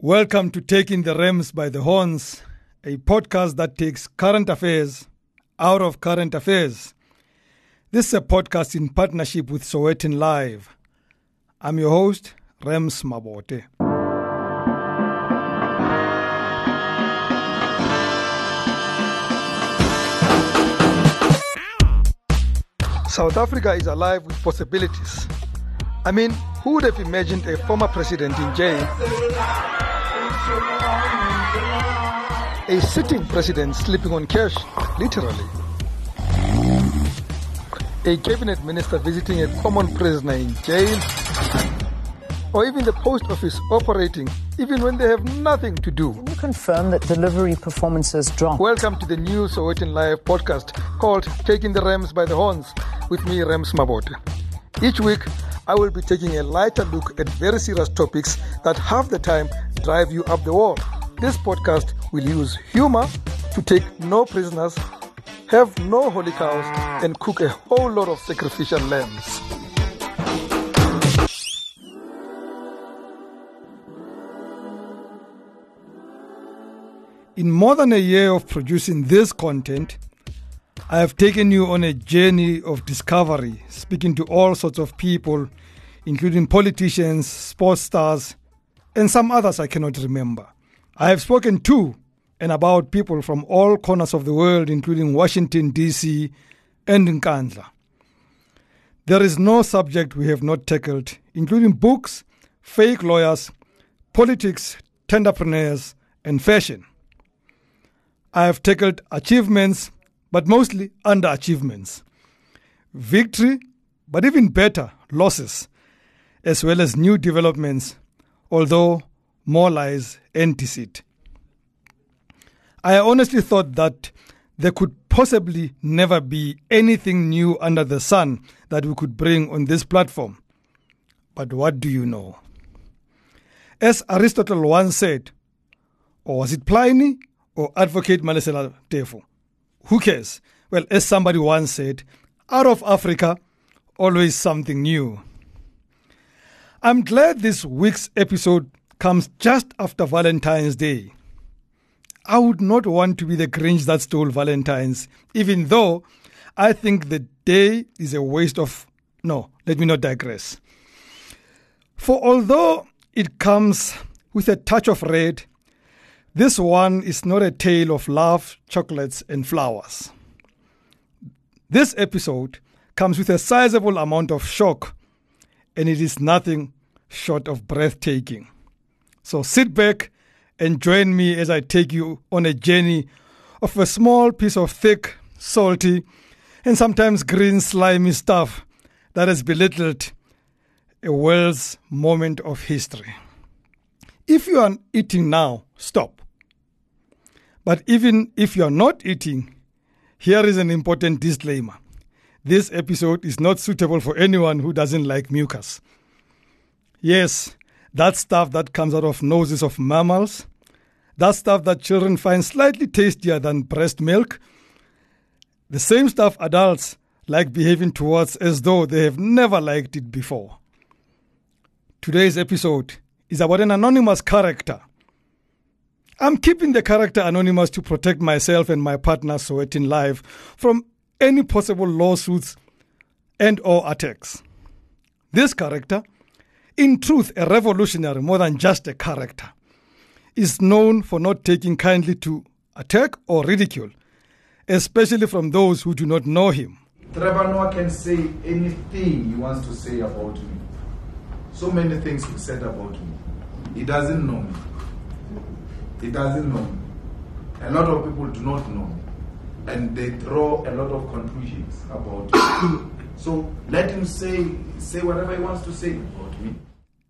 Welcome to Taking the Rams by the Horns, a podcast that takes current affairs out of current affairs. This is a podcast in partnership with SowetanLIVE. I'm your host, Rams Mabote. South Africa is alive with possibilities. I mean, who would have imagined a former president in jail? A sitting president sleeping on cash, literally. A cabinet minister visiting a common prisoner in jail. Or even the post office operating, even when they have nothing to do. Can you confirm that delivery performances dropped? Welcome to the new SowetanLIVE podcast called Taking the Rams by the Horns with me, Rams Mabote. Each week, I will be taking a lighter look at very serious topics that half the time drive you up the wall. This podcast will use humor to take no prisoners, have no holy cows, and cook a whole lot of sacrificial lambs. In more than a year of producing this content, I have taken you on a journey of discovery, speaking to all sorts of people, including politicians, sports stars, and some others I cannot remember. I have spoken to and about people from all corners of the world, including Washington, D.C. and Nkandla. There is no subject we have not tackled, including books, fake lawyers, politics, tenderpreneurs, and fashion. I have tackled achievements, but mostly underachievements. Victory, but even better, losses, as well as new developments, although more lies and deceit. I honestly thought that there could possibly never be anything new under the sun that we could bring on this platform. But what do you know? As Aristotle once said, or was it Pliny or Advocate Manesina Tefo? Who cares? Well, as somebody once said, out of Africa, always something new. I'm glad this week's episode comes just after Valentine's Day. I would not want to be the Grinch that stole Valentine's, even though I think the day is a waste of... No, let me not digress. For although it comes with a touch of red, this one is not a tale of love, chocolates, and flowers. This episode comes with a sizable amount of shock, and it is nothing short of breathtaking. So sit back and join me as I take you on a journey of a small piece of thick, salty, and sometimes green, slimy stuff that has belittled a world's moment of history. If you are eating now, stop. But even if you are not eating, here is an important disclaimer. This episode is not suitable for anyone who doesn't like mucus. Yes, that stuff that comes out of noses of mammals, that stuff that children find slightly tastier than breast milk, the same stuff adults like behaving towards as though they have never liked it before. Today's episode is about an anonymous character. I'm keeping the character anonymous to protect myself and my partner SowetanLIVE from any possible lawsuits and or attacks. This character, in truth, a revolutionary more than just a character, is known for not taking kindly to attack or ridicule, especially from those who do not know him. Trevor Noah can say anything he wants to say about me. So many things he said about me. He doesn't know me. He doesn't know me. A lot of people do not know me. And they draw a lot of conclusions about me. So let him say whatever he wants to say about me.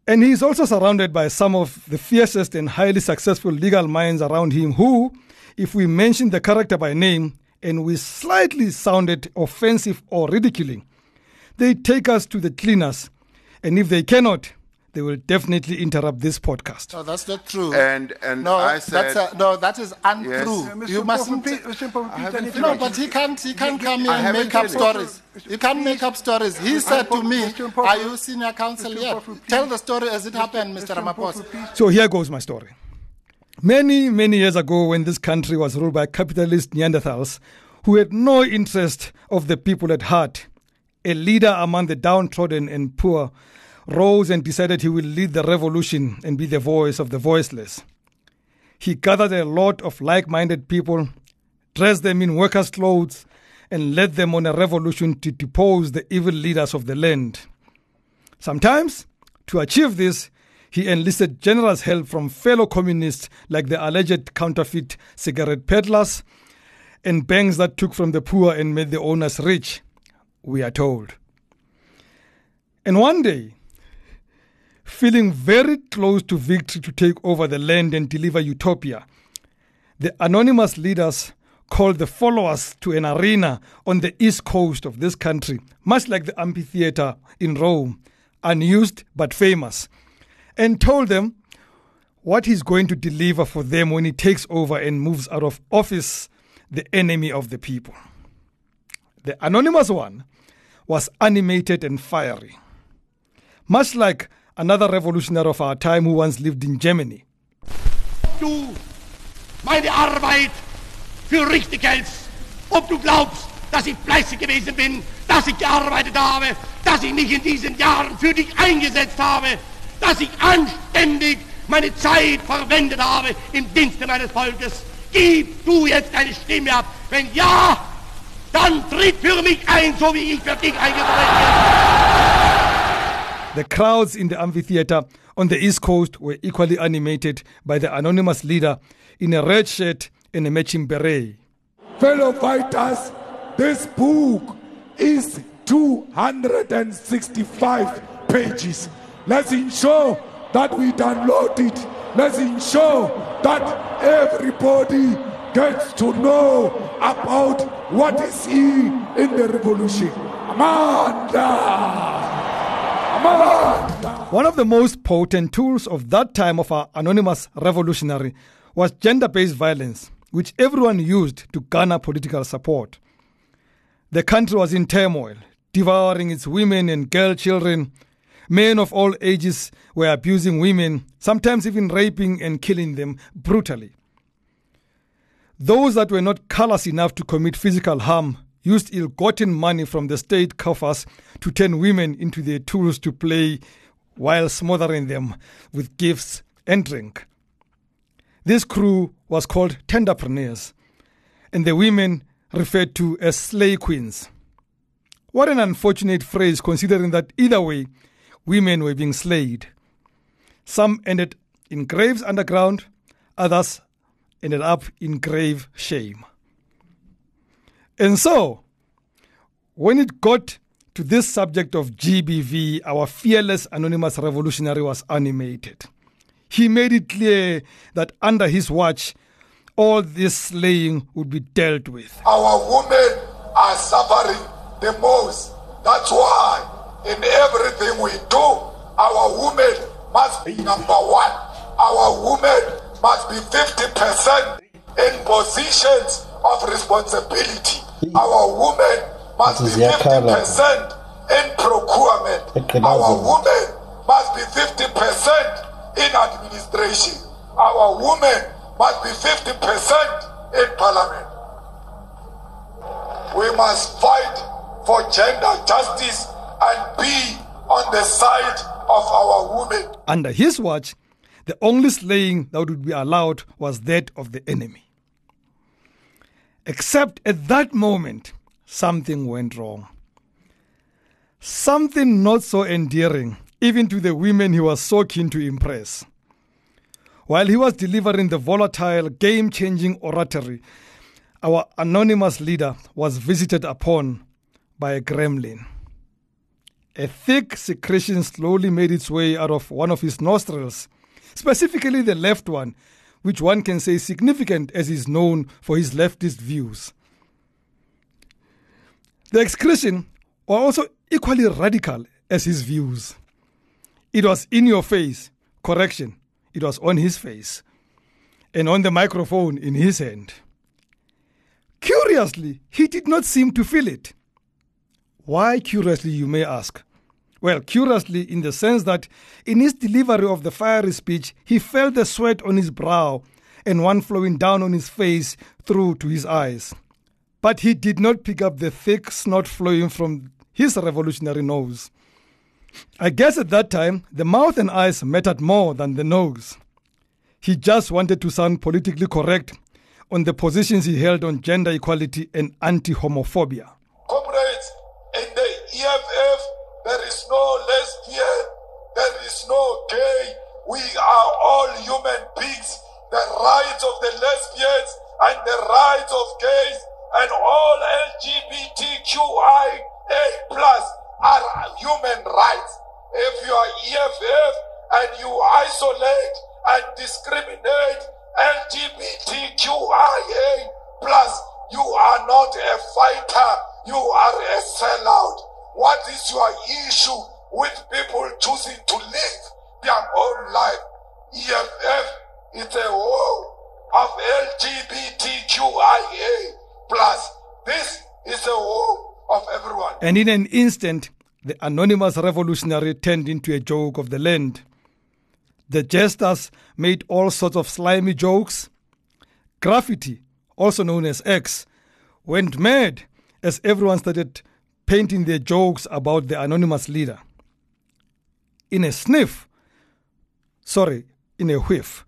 And he is also surrounded by some of the fiercest and highly successful legal minds around him who, if we mention the character by name and we slightly sounded offensive or ridiculing, they take us to the cleaners. And if they cannot, they will definitely interrupt this podcast. No, that's not true. And no, I said... that is untrue. Yes. You mustn't... No, but he can't come here and make up stories. He can't make up stories. He said to me, are you senior counsel yet? Tell the story as it happened, Mr. Ramaphosa. So here goes my story. Many, many years ago, when this country was ruled by capitalist Neanderthals who had no interest of the people at heart, a leader among the downtrodden and poor rose and decided he will lead the revolution and be the voice of the voiceless. He gathered a lot of like-minded people, dressed them in workers' clothes, and led them on a revolution to depose the evil leaders of the land. Sometimes, to achieve this, he enlisted generous help from fellow communists like the alleged counterfeit cigarette peddlers and banks that took from the poor and made the owners rich, we are told. And one day, feeling very close to victory to take over the land and deliver utopia, the anonymous leaders called the followers to an arena on the east coast of this country, much like the amphitheater in Rome, unused but famous, and told them what he's going to deliver for them when he takes over and moves out of office, the enemy of the people. The anonymous one was animated and fiery, much like another revolutionary of our time who once lived in Germany. Du, meine Arbeit für richtig hältst, ob du glaubst, dass ich fleißig gewesen bin, dass ich gearbeitet habe, dass ich mich in diesen Jahren für dich eingesetzt habe, dass ich anständig meine Zeit verwendet habe im Dienste meines Volkes. Gib du jetzt deine Stimme ab. Wenn ja, dann tritt für mich ein, so wie ich für dich eingetreten bin. The crowds in the amphitheater on the East Coast were equally animated by the anonymous leader in a red shirt and a matching beret. Fellow fighters, this book is 265 pages. Let's ensure that we download it. Let's ensure that everybody gets to know about what is in the revolution. Amanda! One of the most potent tools of that time of our anonymous revolutionary was gender-based violence, which everyone used to garner political support. The country was in turmoil, devouring its women and girl children. Men of all ages were abusing women, sometimes even raping and killing them brutally. Those that were not callous enough to commit physical harm used ill-gotten money from the state coffers to turn women into their tools to play while smothering them with gifts and drink. This crew was called tenderpreneurs, and the women referred to as slay queens. What an unfortunate phrase, considering that either way, women were being slayed. Some ended in graves underground, others ended up in grave shame. And so, when it got to this subject of GBV, our fearless anonymous revolutionary was animated. He made it clear that under his watch, all this slaying would be dealt with. Our women are suffering the most. That's why, in everything we do, our women must be number one. Our women must be 50% in positions of responsibility. Our women must be 50% in procurement. Our women must be 50% in administration. Our women must be 50% in parliament. We must fight for gender justice and be on the side of our women. Under his watch, the only slaying that would be allowed was that of the enemy. Except at that moment, something went wrong. Something not so endearing, even to the women he was so keen to impress. While he was delivering the volatile, game-changing oratory, our anonymous leader was visited upon by a gremlin. A thick secretion slowly made its way out of one of his nostrils, specifically the left one, which one can say is significant as is known for his leftist views. The excretion were also equally radical as his views. It was in your face. Correction, it was on his face and on the microphone in his hand. Curiously, he did not seem to feel it. Why curiously, you may ask? Well, curiously in the sense that in his delivery of the fiery speech, he felt the sweat on his brow and one flowing down on his face through to his eyes. But he did not pick up the thick snot flowing from his revolutionary nose. I guess at that time, the mouth and eyes mattered more than the nose. He just wanted to sound politically correct on the positions he held on gender equality and anti-homophobia. Comrades, in the EFF, there is no lesbian, there is no gay. We are all human beings. The rights of the lesbians and the rights of gays and all LGBTQIA+ are human rights. If you are EFF and you isolate and discriminate LGBTQIA+, you are not a fighter, you are a sellout. What is your issue with people choosing to live their own life? EFF is a war of LGBTQIA+. This is a war of everyone. And in an instant, the anonymous revolutionary turned into a joke of the land. The jesters made all sorts of slimy jokes. Graffiti, also known as X, went mad as everyone started painting their jokes about the anonymous leader. In a whiff,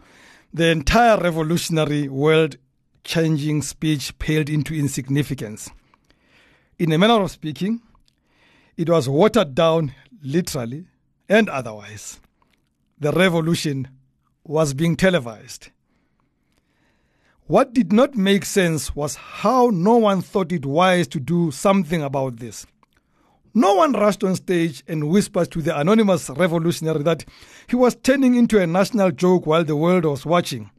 the entire revolutionary world-changing speech paled into insignificance. In a manner of speaking, it was watered down literally and otherwise. The revolution was being televised. What did not make sense was how no one thought it wise to do something about this. No one rushed on stage and whispered to the anonymous revolutionary that he was turning into a national joke while the world was watching.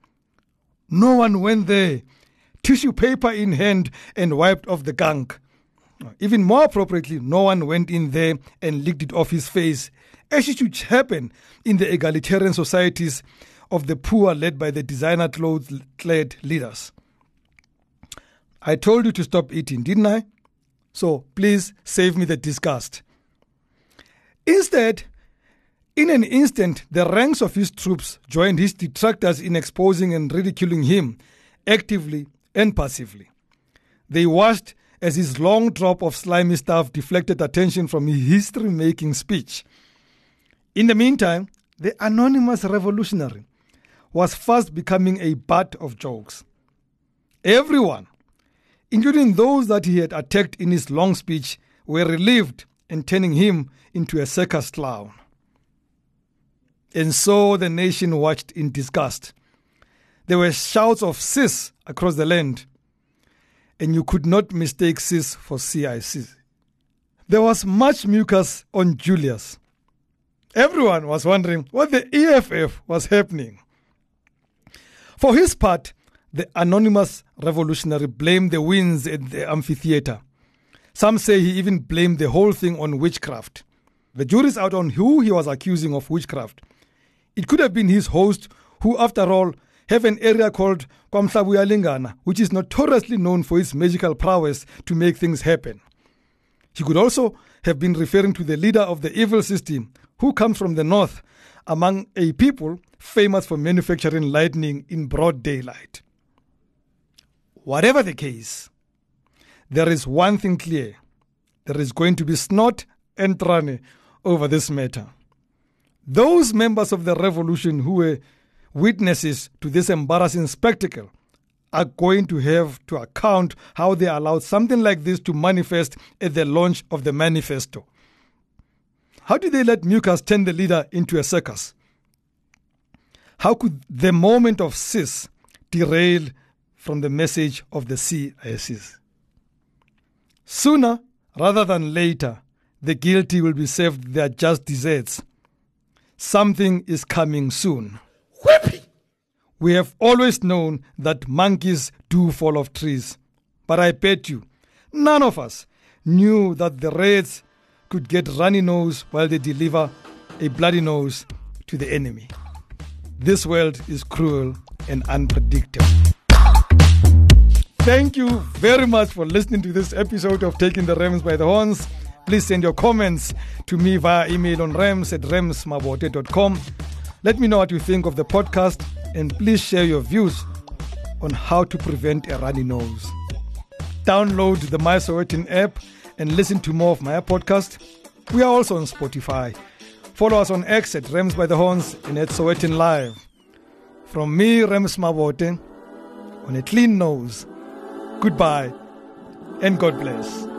No one went there, tissue paper in hand, and wiped off the gunk. Even more appropriately, no one went in there and licked it off his face, as it should happen in the egalitarian societies of the poor led by the designer-clad leaders. I told you to stop eating, didn't I? So please save me the disgust. Instead, in an instant, the ranks of his troops joined his detractors in exposing and ridiculing him, actively and passively. They watched as his long drop of slimy stuff deflected attention from his history-making speech. In the meantime, the anonymous revolutionary was fast becoming a butt of jokes. Everyone, including those that he had attacked in his long speech, were relieved and turning him into a circus clown. And so the nation watched in disgust. There were shouts of "cis" across the land, and you could not mistake "cis" for "CIC." There was much mucus on Julius. Everyone was wondering what the EFF was happening. For his part, the anonymous revolutionary blamed the winds at the amphitheater. Some say he even blamed the whole thing on witchcraft. The jury's out on who he was accusing of witchcraft. It could have been his host, who, after all, have an area called Komsabuyalingana, which is notoriously known for its magical prowess to make things happen. He could also have been referring to the leader of the evil system, who comes from the north, among a people famous for manufacturing lightning in broad daylight. Whatever the case, there is one thing clear. There is going to be snot and tranny over this matter. Those members of the revolution who were witnesses to this embarrassing spectacle are going to have to account how they allowed something like this to manifest at the launch of the manifesto. How did they let mucus turn the leader into a circus? How could the moment of cis derail from the message of the CICs? Sooner rather than later, the guilty will be served their just deserts. Something is coming soon. Whippy! We have always known that monkeys do fall off trees, but I bet you, none of us knew that the rats could get runny nose while they deliver a bloody nose to the enemy. This world is cruel and unpredictable. Thank you very much for listening to this episode of Taking the Rams by the Horns. Please send your comments to me via email on rams@ramsmabote.com. Let me know what you think of the podcast, and please share your views on how to prevent a runny nose. Download the My Sowetan app and listen to more of my podcast. We are also on Spotify. Follow us on X at Rams by the Horns and at SowetanLIVE. From me, Rams Mabote, on a clean nose, goodbye and God bless.